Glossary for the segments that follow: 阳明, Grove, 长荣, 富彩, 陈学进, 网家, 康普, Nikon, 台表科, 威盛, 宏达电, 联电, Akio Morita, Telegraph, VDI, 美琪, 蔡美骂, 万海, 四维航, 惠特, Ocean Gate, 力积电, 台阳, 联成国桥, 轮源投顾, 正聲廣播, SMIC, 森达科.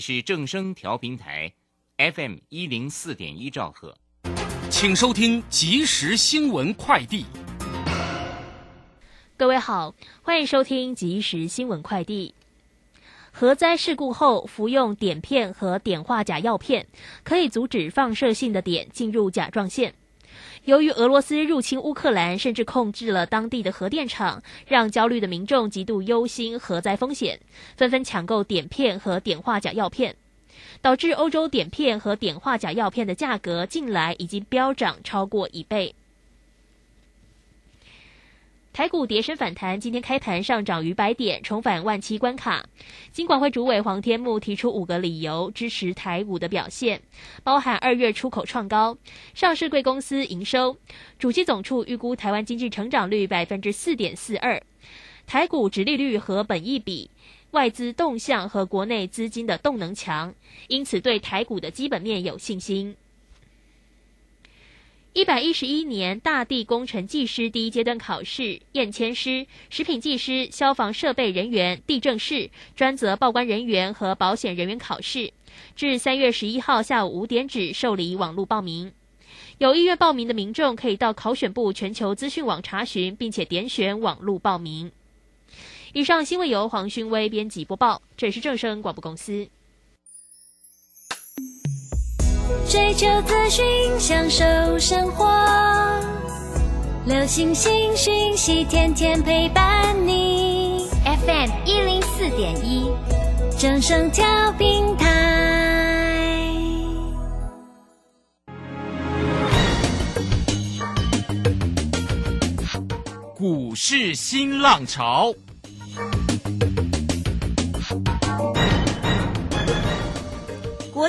是正声调频台 FM 104.1兆赫，请收听即时新闻快递。各位好，欢迎收听即时新闻快递。核灾事故后服用碘片和碘化钾药片，可以阻止放射性的碘进入甲状腺。由于俄罗斯入侵乌克兰，甚至控制了当地的核电厂，让焦虑的民众极度忧心核灾风险，纷纷抢购碘片和碘化钾药片，导致欧洲碘片和碘化钾药片的价格近来已经飙涨超过1倍。台股跌升反弹，今天开盘上涨逾100点，重返17000关卡。金管会主委黄天牧提出5个理由支持台股的表现，包含2月出口创高、上市贵公司营收、主计总处预估台湾经济成长率 4.42%、 台股殖利率和本益比、外资动向和国内资金的动能强，因此对台股的基本面有信心。111年大地工程技师第一阶段考试，验签师、食品技师、消防设备人员、地政士、专责报关人员和保险人员考试，至3月11号下午5点止受理网络报名。有意愿报名的民众可以到考选部全球资讯网查询，并且点选网络报名。以上新闻由黄勋威编辑播报，这里是正声广播公司。追求资讯，享受生活，流行新讯息，天天陪伴你。FM 104.1，正声调频台。股市新浪潮。国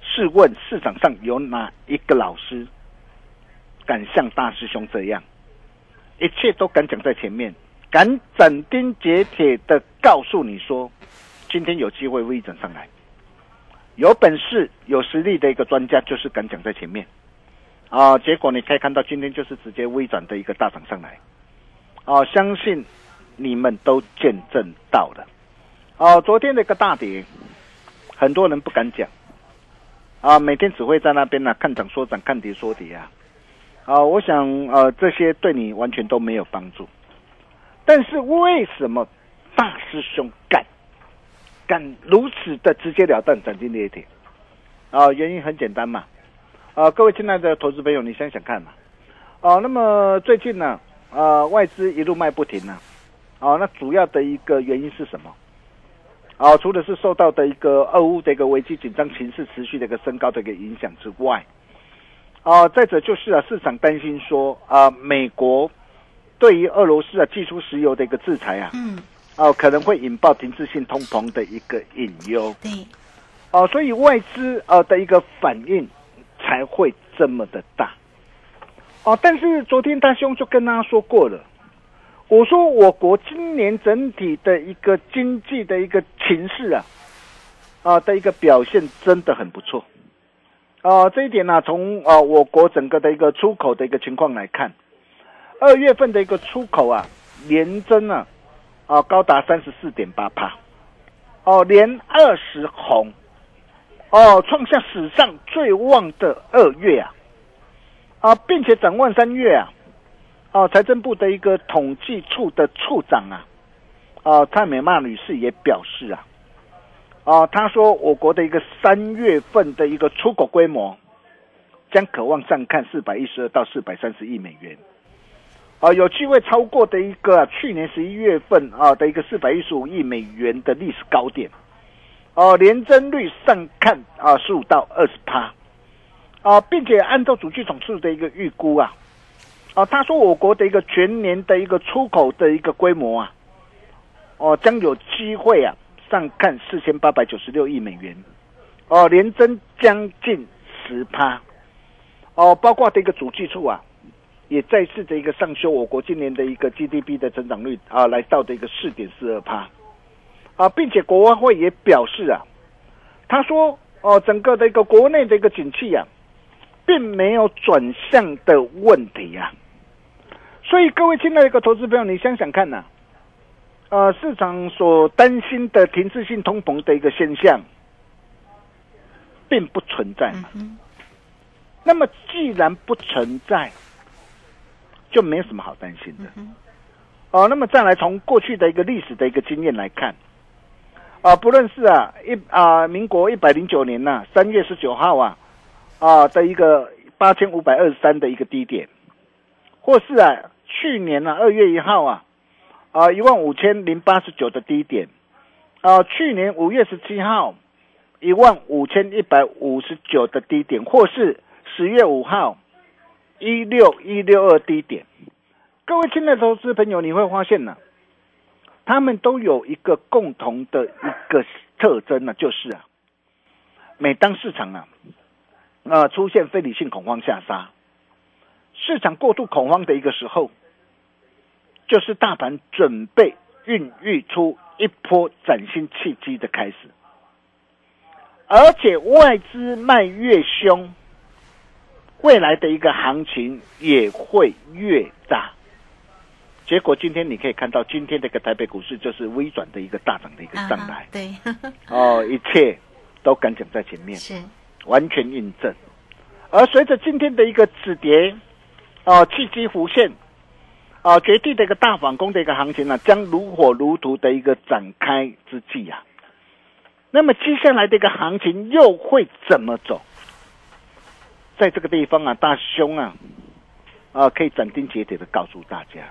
试问市场上有哪一个老师敢像大师兄这样，一切都敢讲在前面？敢斩钉截铁的告诉你说今天有机会微整上来，有本事有实力的一个专家就是敢讲在前面结果你可以看到今天就是直接微转的一个大涨上来相信你们都见证到了昨天的一个大跌很多人不敢讲每天只会在那边看涨说涨看跌说跌我想这些对你完全都没有帮助，但是为什么大师兄敢如此的直截了当斩钉截铁原因很简单嘛各位亲爱的投资朋友你想想看嘛那么最近呢外资一路卖不停那主要的一个原因是什么除了是受到的一个俄乌的一个危机紧张情势持续的一个升高的一个影响之外再者就是市场担心说美国对于俄罗斯祭出石油的一个制裁可能会引爆停滞性通膨的一个隐忧。对，所以外资的一个反应才会这么的大。但是昨天大兄就跟他说过了，我说我国今年整体的一个经济的一个情势的一个表现真的很不错。这一点从我国整个的一个出口的一个情况来看。2月份的一个出口年增高达 34.8%， 连20红，创下史上最旺的2月并且展望3月财政部的一个统计处的处长蔡美骂女士也表示他说我国的一个3月份的一个出口规模将可望上看412到430亿美元。有机会超过的一个去年11月份的一个415亿美元的历史高点。年增率上看15到 20%。并且按照主计总处的一个预估他说我国的一个全年的一个出口的一个规模将有机会上看4896亿美元。年增将近 10%。包括的一个主计处也再次的一个上修我国今年的一个 GDP 的成长率来到的一个 4.42%。并且国外会也表示他说整个的一个国内的一个景气并没有转向的问题所以各位亲爱的一个投资朋友你想想看市场所担心的停滞性通膨的一个现象并不存在嘛那么既然不存在就没有什么好担心的那么再来从过去的一个历史的一个经验来看不论是民国109年3月19号的一个8523的一个低点，或是去年2月1号15089的低点去年5月17号15159的低点，或是10月5号16162低点。各位亲爱的投资朋友，你会发现呢、他们都有一个共同的一个特征呢、就是每当市场出现非理性恐慌下杀，市场过度恐慌的一个时候，就是大盘准备孕育出一波崭新契机的开始，而且外资卖越凶，未来的一个行情也会越大。结果今天你可以看到，今天这个台北股市就是微转的一个大涨的一个上来，对，一切都敢讲在前面，是完全印证。而随着今天的一个止跌，契机浮现。绝地的一个大反攻的一个行情将如火如荼的一个展开之际那么接下来的一个行情又会怎么走？在这个地方大兄可以斩钉截铁的告诉大家，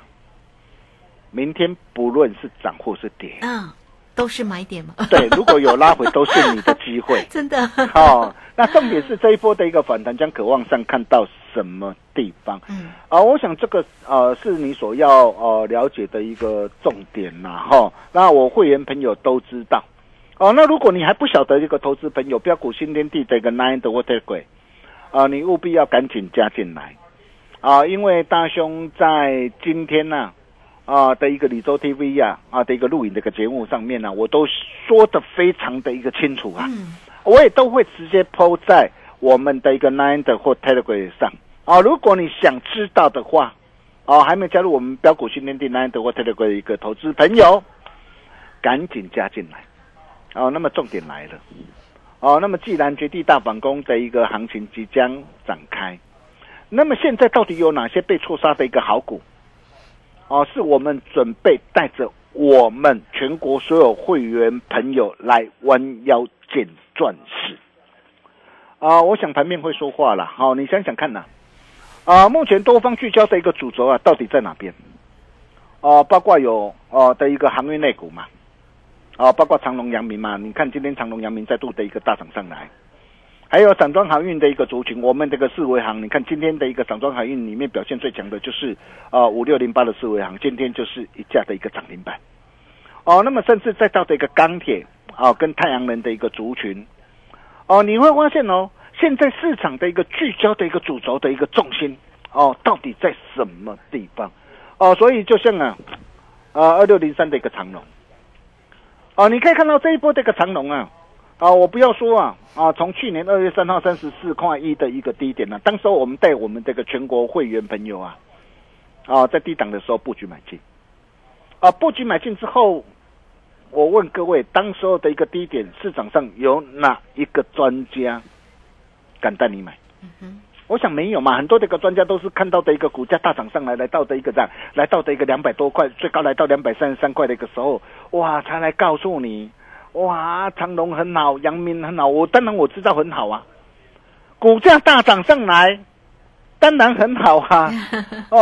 明天不论是涨或是跌，都是买点嘛。对，如果有拉回，都是你的机会，真的。那重点是这一波的一个反弹将渴望上看到什么地方？我想这个是你所要了解的一个重点啦。那我会员朋友都知道。那如果你还不晓得一个投资朋友标股新天地这个 Nine 的 Waterway， 你务必要赶紧加进来因为大兄在今天的一个李州 TV 的一个录影的一个节目上面我都说得非常的一个清楚我也都会直接 po 在我们的一个 Nine 的或 Telegram 上如果你想知道的话还没加入我们标股新天地 Nine 的或 Telegram 的一个投资朋友，赶紧加进来那么重点来了那么既然绝地大反攻的一个行情即将展开，那么现在到底有哪些被错杀的一个好股是我们准备带着我们全国所有会员朋友来弯腰捡钻石我想盘面会说话啦。你想想看啦目前多方聚焦的一个主轴到底在哪边包括有的一个航运类股嘛包括长荣、阳明嘛。你看今天长荣、阳明再度的一个大涨上来，还有散装航运的一个族群，我们这个四维航，你看今天的一个散装航运里面表现最强的就是5608的四维航，今天就是一架的一个涨停板那么甚至再到的一个钢铁跟太阳能的一个族群你会发现现在市场的一个聚焦的一个主轴的一个重心到底在什么地方所以就像2603的一个长荣你可以看到这一波的一个长荣我不要说从去年2月3号34块1的一个低点当时我们带我们这个全国会员朋友在低档的时候布局买进布局买进之后，我问各位，当时候的一个低点，市场上有哪一个专家敢带你买？我想没有嘛，很多的一个专家都是看到的一个股价大涨上来，来到的一个200多块，最高来到233块的一个时候，哇，才来告诉你，哇，长荣很好，阳明很好。当然我知道很好股价大涨上来，当然很好不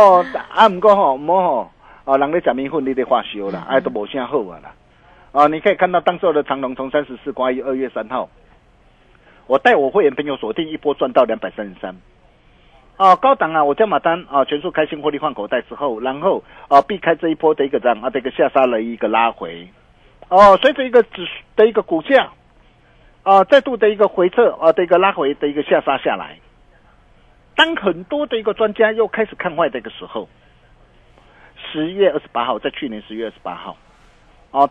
过人家吃米粉，你在化烧啦，都没什么好啦。你可以看到当时的长荣从34块1 2月3号我带我会员朋友锁定一波赚到233高档我加码单全数开心获利换口袋之后，然后避开这一波的一个涨这个下杀了一个拉回随着一个指数的一个股价再度的一个回撤的一个拉回的一个下杀下来，当很多的一个专家又开始看坏的一个时候，10月28号在去年10月28号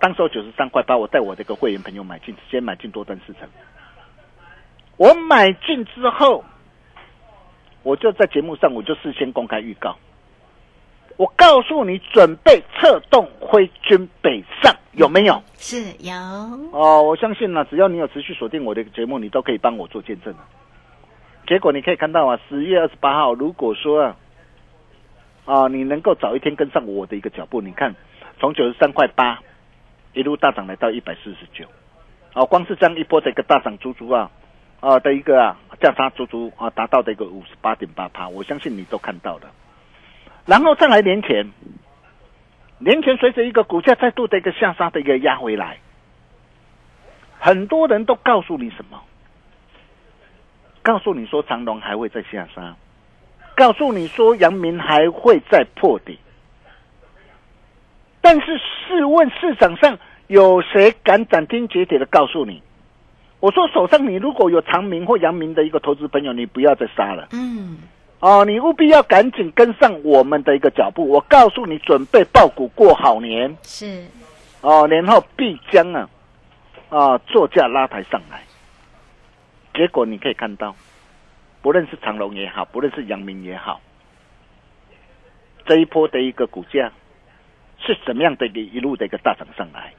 当时候93块8我带我这个会员朋友买进，直接买进多单市场。我买进之后，我就在节目上我就事先公开预告，我告诉你准备策动挥军北上，有没有？是有我相信只要你有持续锁定我的节目，你都可以帮我做见证结果你可以看到10月28号如果说你能够早一天跟上我的一个脚步，你看从93块8一路大涨来到149光是这样一波的一个大涨足足的一个价差足足达到的一个 58.8%， 我相信你都看到了。然后再来年前随着一个股价再度的一个下杀的一个压回来，很多人都告诉你什么？告诉你说长荣还会再下杀告诉你说阳明还会再破底，但是试问市场上有谁敢斩钉截铁的告诉你？我说手上你如果有长明或阳明的一个投资朋友，你不要再杀了。嗯，哦，你务必要赶紧跟上我们的一个脚步。我告诉你，准备抱股过好年是，哦，年后必将作价拉抬上来。结果你可以看到，不论是长荣也好，不论是阳明也好，这一波的一个股价是怎么样的一路的一个大涨上来。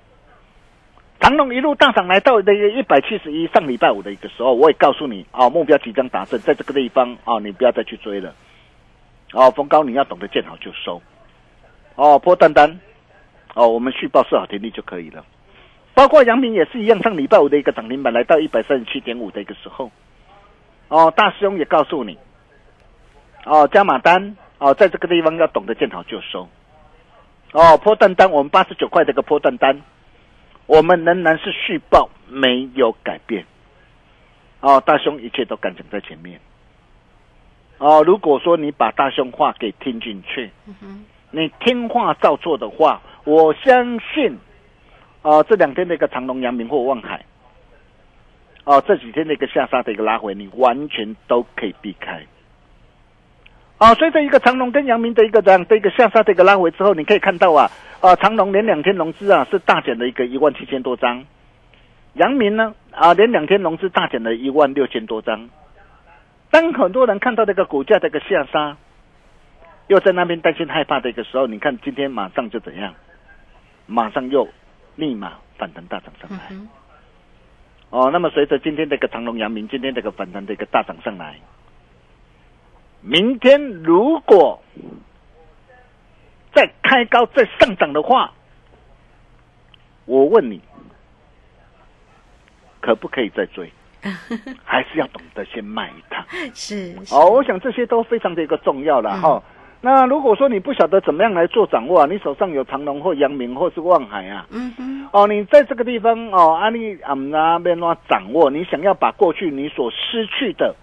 长荣一路大涨来到的171，上礼拜五的一个时候，我也告诉你啊，目标即将达成，在这个地方啊，你不要再去追了。哦，逢高你要懂得见好就收。哦，波蛋蛋，哦，我们续报设好停利就可以了。包括阳明也是一样，上礼拜五的一个涨停板来到 137.5 的一个时候。哦，大师兄也告诉你，哦，加码单，哦，在这个地方要懂得见好就收。哦，波蛋蛋，我们89块的一个波蛋单。我们仍然是续报，没有改变。哦，大兄一切都敢讲在前面。哦，如果说你把大兄话给听进去，你听话照做的话，我相信，哦，这两天的一个长荣、阳明或万海，哦，这几天的一个下杀的一个拉回，你完全都可以避开。哦，随着一个长荣跟阳明的一个这样的一个下杀的一个拉回之后，你可以看到啊。长荣连两天融资啊是大减了一个17000多张，阳明呢连两天融资大减了16000多张。当很多人看到这个股价的一个下杀，又在那边担心害怕的一个时候，你看今天马上就怎样，马上又立马反弹大涨上来。哦，那么随着今天这个长荣阳明今天这个反弹的一个大涨上来，明天如果再开高再上涨的话，我问你可不可以再追？还是要懂得先卖一趟。 是哦，我想这些都非常的一个重要啦。那如果说你不晓得怎么样来做掌握啊，你手上有长荣或阳明或是万海啊，哦，你在这个地方哦，你那边掌握，你想要把过去你所失去的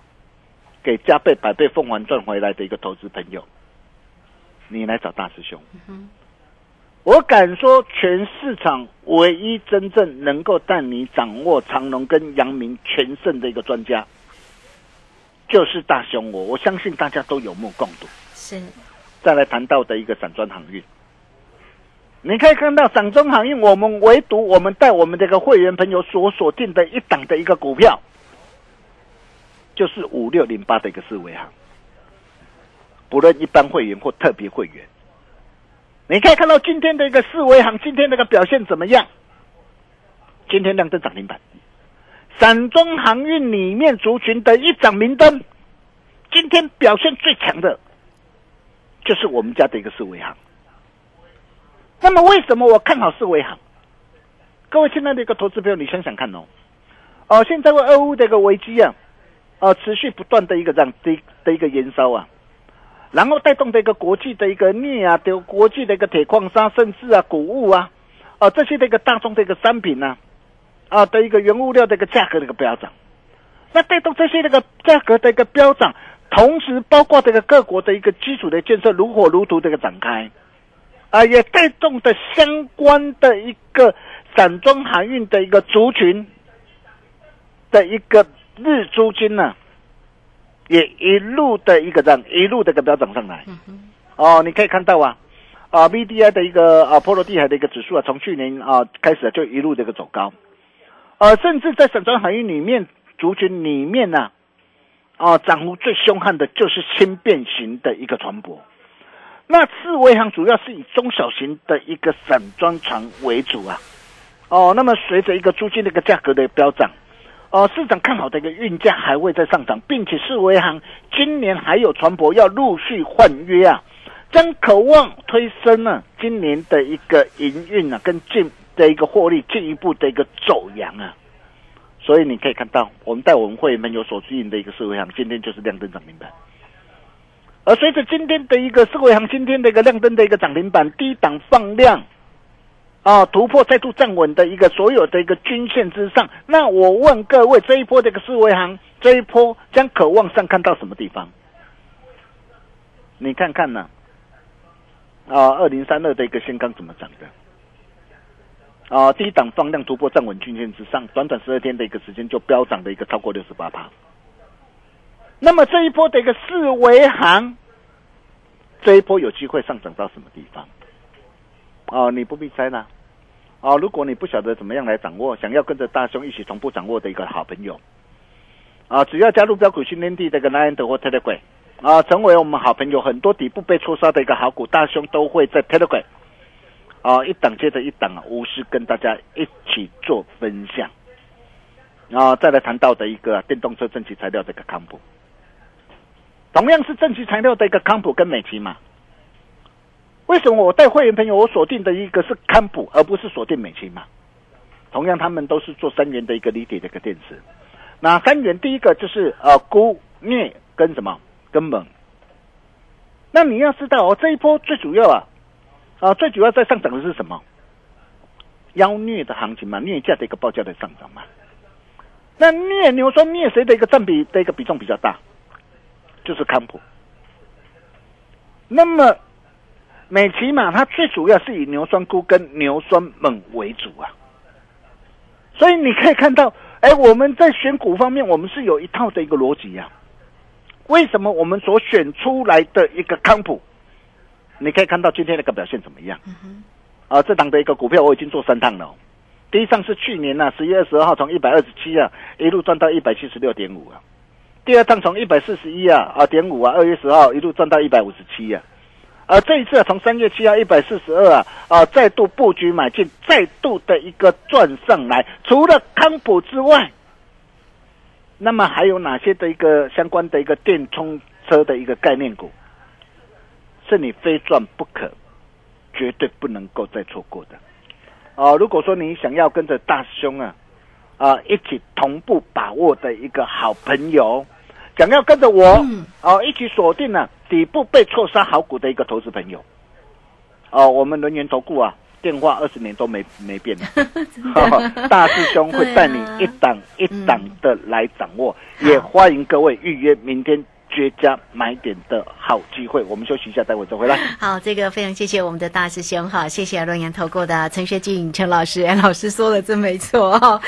给加倍百倍奉还赚回来的一个投资朋友，你来找大师兄。我敢说全市场唯一真正能够带你掌握长荣跟阳明全胜的一个专家就是大兄。我相信大家都有目共睹。是再来谈到的一个散装航运，你可以看到散装航运，我们唯独我们带我们这个会员朋友所锁定的一档的一个股票就是5608的一个四维航，不论一般会员或特别会员，你可以看到今天的一个四维航今天那个表现怎么样？今天亮灯涨停板，散装航运里面族群的一涨明灯，今天表现最强的就是我们家的一个四维航。那么为什么我看好四维航？各位亲爱的一个投资朋友，你想想看哦，现在俄乌的一个危机啊，持续不断的一个让的一个延烧啊。然后带动的一个国际的一个镍啊，国际的一个铁矿砂，甚至啊谷物啊，这些的一个大众的一个商品啊，的一个原物料的一个价格的一个飙涨。那带动这些这个价格的一个飙涨，同时包括这个各国的一个基础的建设如火如荼的一个展开，也带动的相关的一个散装航运的一个族群的一个日租金呢，也一路的一个涨，一路的一个飙涨上来。哦，你可以看到啊，VDI 的一个波罗的海的一个指数啊，从去年开始就一路的一个走高，甚至在散装航运里面族群里面呢，涨幅最凶悍的就是轻便型的一个船舶。那四维航主要是以中小型的一个散装船为主啊，那么随着一个租金的一个价格的飙涨。市场看好的一个运价还会再上涨，并且四维航今年还有船舶要陆续换约啊，将渴望推升啊今年的一个营运啊跟进的一个获利进一步的一个走扬啊。所以你可以看到，我们带我们会员们有所指引的一个四维航今天就是亮灯涨停板。而随着今天的一个四维航今天的一个亮灯的一个涨停板，低档放量突破再度站稳的一个所有的一个均线之上，那我问各位，这一波这个四维航，这一波将渴望上看到什么地方？你看看呢、啊，2032的一个仙钢怎么涨的？啊，第一档放量突破站稳均线之上，短短12天的一个时间就飙涨的一个超过 68%。 那么这一波的一个四维行，这一波有机会上涨到什么地方？哦，你不必猜啦。哦，如果你不晓得怎么样来掌握，想要跟着大兄一起同步掌握的一个好朋友，啊，只要加入标股训练地的一个 LINE 或 Telegram， 啊，成为我们好朋友，很多底部被错杀的一个好股，大兄都会在 Telegram， 啊，一档接着一档啊，无私跟大家一起做分享。啊，再来谈到的一个、电动车正极材料的一个康普，同样是正极材料的一个康普跟美琪嘛。为什么我带会员朋友，我锁定的一个是康普，而不是锁定美琪嘛？同样，他们都是做三元的一个锂铁的一个电池。那三元第一个就是钴、镍跟什么跟锰。那你要知道哦，这一波最主要最主要在上涨的是什么？妖镍的行情嘛，镍价的一个报价的上涨嘛。那镍你说镍谁的一个占比的一个比重比较大？就是康普。那么美琪玛它最主要是以硫酸钴跟硫酸锰为主啊，所以你可以看到，我们在选股方面，我们是有一套的一个逻辑啊。为什么我们所选出来的一个康普，你可以看到今天那个表现怎么样？这档的一个股票我已经做三趟了。第一趟是去年10月22号从127一路赚到 176.5 啊。第二趟从141点5 2月10号一路赚到157这一次从3月7号142再度布局买进，再度的一个赚上来。除了康普之外，那么还有哪些的一个相关的一个电充车的一个概念股是你非赚不可，绝对不能够再错过的？如果说你想要跟着大兄一起同步把握的一个好朋友，想要跟着我一起锁定底部被错杀好股的一个投资朋友，我们人员投顾电话20年都没变了、大师兄会带你一档一档的来掌握，也欢迎各位预约明天绝佳买点的好机会。我们休息一下，待会再回来。好，这个非常谢谢我们的大师兄哈，谢谢伦元投顾的陈学进陈老师，老师说的真没错哈。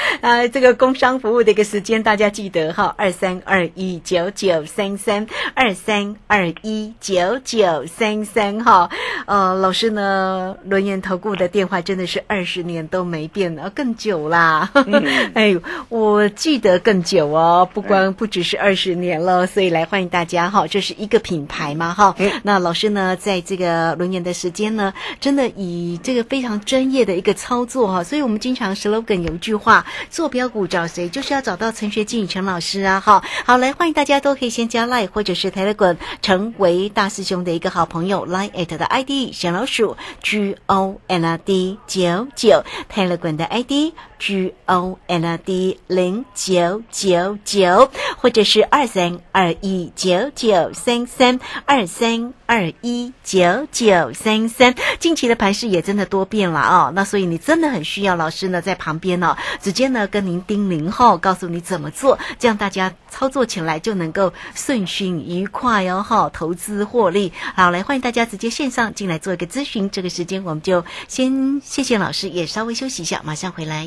这个工商服务的一个时间，大家记得哈，23219933 23219933哈。老师呢，伦元投顾的电话真的是20年都没变了，更久啦。我记得更久哦，不只是20年了，所以来欢迎大家哈，这是一个品牌嘛哈。那老师呢，在这个轮研的时间呢，真的以这个非常专业的一个操作哈，所以我们经常 slogan 有一句话，做标股找谁，就是要找到陈学进陈老师啊哈。好，来欢迎大家都可以先加 LINE 或者是 Telegram 成为大师兄的一个好朋友， LINE at 的 ID 小老鼠 GOND99， Telegram 的 ID GOND0999， 或者是23219933 23219933。近期的盘势也真的多变了那所以你真的很需要老师呢在旁边直接呢跟您叮咛后，告诉你怎么做，这样大家操作起来就能够顺循愉快投资获利。好，来欢迎大家直接线上进来做一个咨询。这个时间我们就先谢谢老师，也稍微休息一下，马上回来。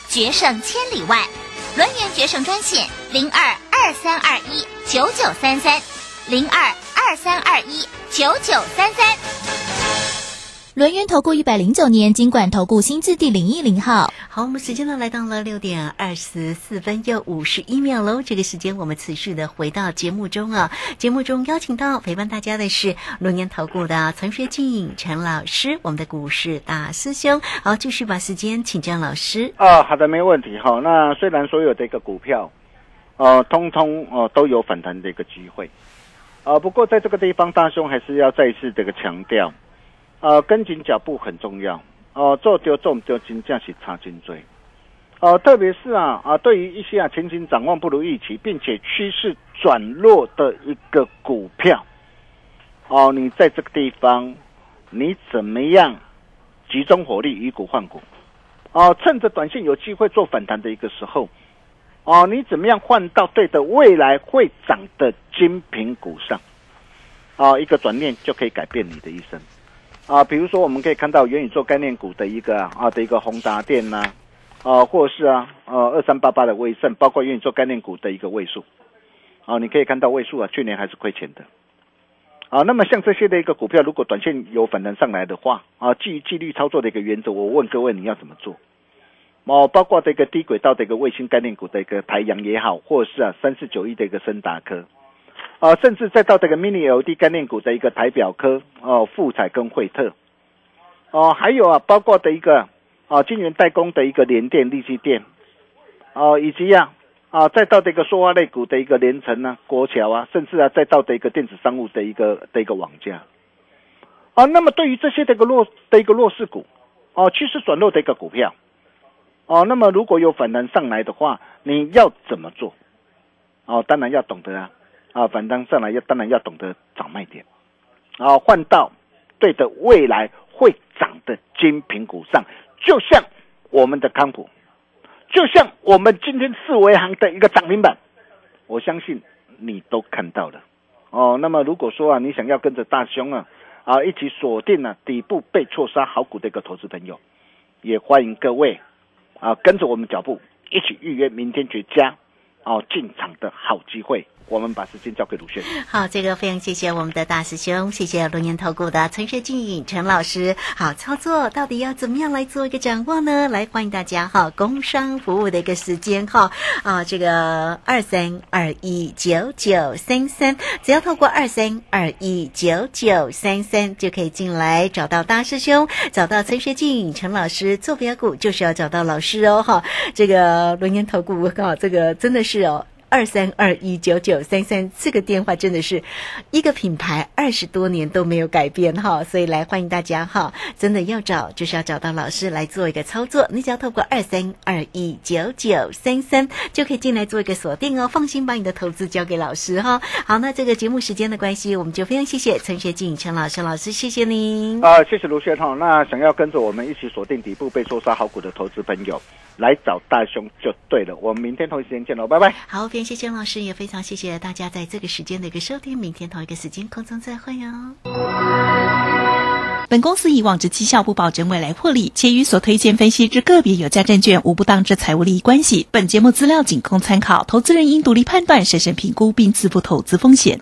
决胜千里外。轮元决胜专线02-23219933 02-23219933。轮源投顾109年金管投顾新字第010号。好，我们时间呢来到了6:24又51秒喽。这个时间我们持续的回到节目中啊，节目中邀请到陪伴大家的是轮源投顾的陈学进陈老师，我们的股市大师兄。好，继续把时间请教老师。好的，没问题哈。那虽然所有的一个股票，通通都有反弹的一个机会。不过在这个地方，大兄还是要再一次这个强调，跟紧脚步很重要。做丢重丢金价是差金追。特别是对于一些前景展望不如预期，并且趋势转弱的一个股票，你在这个地方，你怎么样集中火力以股换股？趁着短线有机会做反弹的一个时候。你怎么样换到对的未来会涨的精品股上？一个转念就可以改变你的一生。比如说我们可以看到元宇宙概念股的一个宏达电呐，或是2388的威盛，包括元宇宙概念股的一个位数。你可以看到位数去年还是亏钱的。那么像这些的一个股票，如果短线有反弹上来的话，基于纪律操作的一个原则，我问各位你要怎么做？包括这个低轨道的一个卫星概念股的一个台阳也好，或是3491的一个森达科，甚至再到这个 mini LED 概念股的一个台表科，富彩跟惠特，还有包括的一个晶圆代工的一个联电、力积电，以及再到这个塑化类股的一个联成国桥甚至再到的一个电子商务的一个网家。那么对于这些的一个弱势股，趋势转弱的一个股票。那么如果有反弹上来的话，你要怎么做？当然要懂得反弹上来当然要懂得找卖点，换到对的未来会涨的精品股上，就像我们的康普，就像我们今天四维行的一个涨停板，我相信你都看到了。那么如果说你想要跟着大兄一起锁定底部被错杀好股的一个投资朋友，也欢迎各位。跟着我们脚步一起预约明天绝佳进场的好机会。我们把时间交给鲁轩。好，这个非常谢谢我们的大师兄，谢谢轮源投顾的陈学进陈老师。好，操作到底要怎么样来做一个掌握呢？来欢迎大家工商服务的一个时间这个23219933，只要透过23219933就可以进来找到大师兄，找到陈学进陈老师。做标股就是要找到老师这个轮源投顾这个真的是23219933这个电话真的是一个品牌20多年都没有改变所以来欢迎大家真的要找就是要找到老师来做一个操作，你只要透过23219933就可以进来做一个锁定放心把你的投资交给老师好，那这个节目时间的关系，我们就非常谢谢陈学进陈老师，老师谢谢您。谢谢卢学涛。那想要跟着我们一起锁定底部被错杀好股的投资朋友，来找大兄就对了。我们明天同一时间见喽，拜拜。好，非常谢谢老师，也非常谢谢大家在这个时间的一个收听，明天同一个时间空中再会哦。本公司以往之绩效不保证未来获利，且与所推荐分析之个别有价证券无不当之财务利益关系。本节目资料仅供参考，投资人应独立判断、审慎评估并自负投资风险。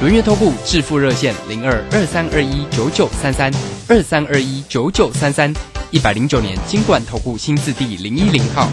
轮源投顾致富热线02-23219933 23219933，109年金管投顾新字第010号。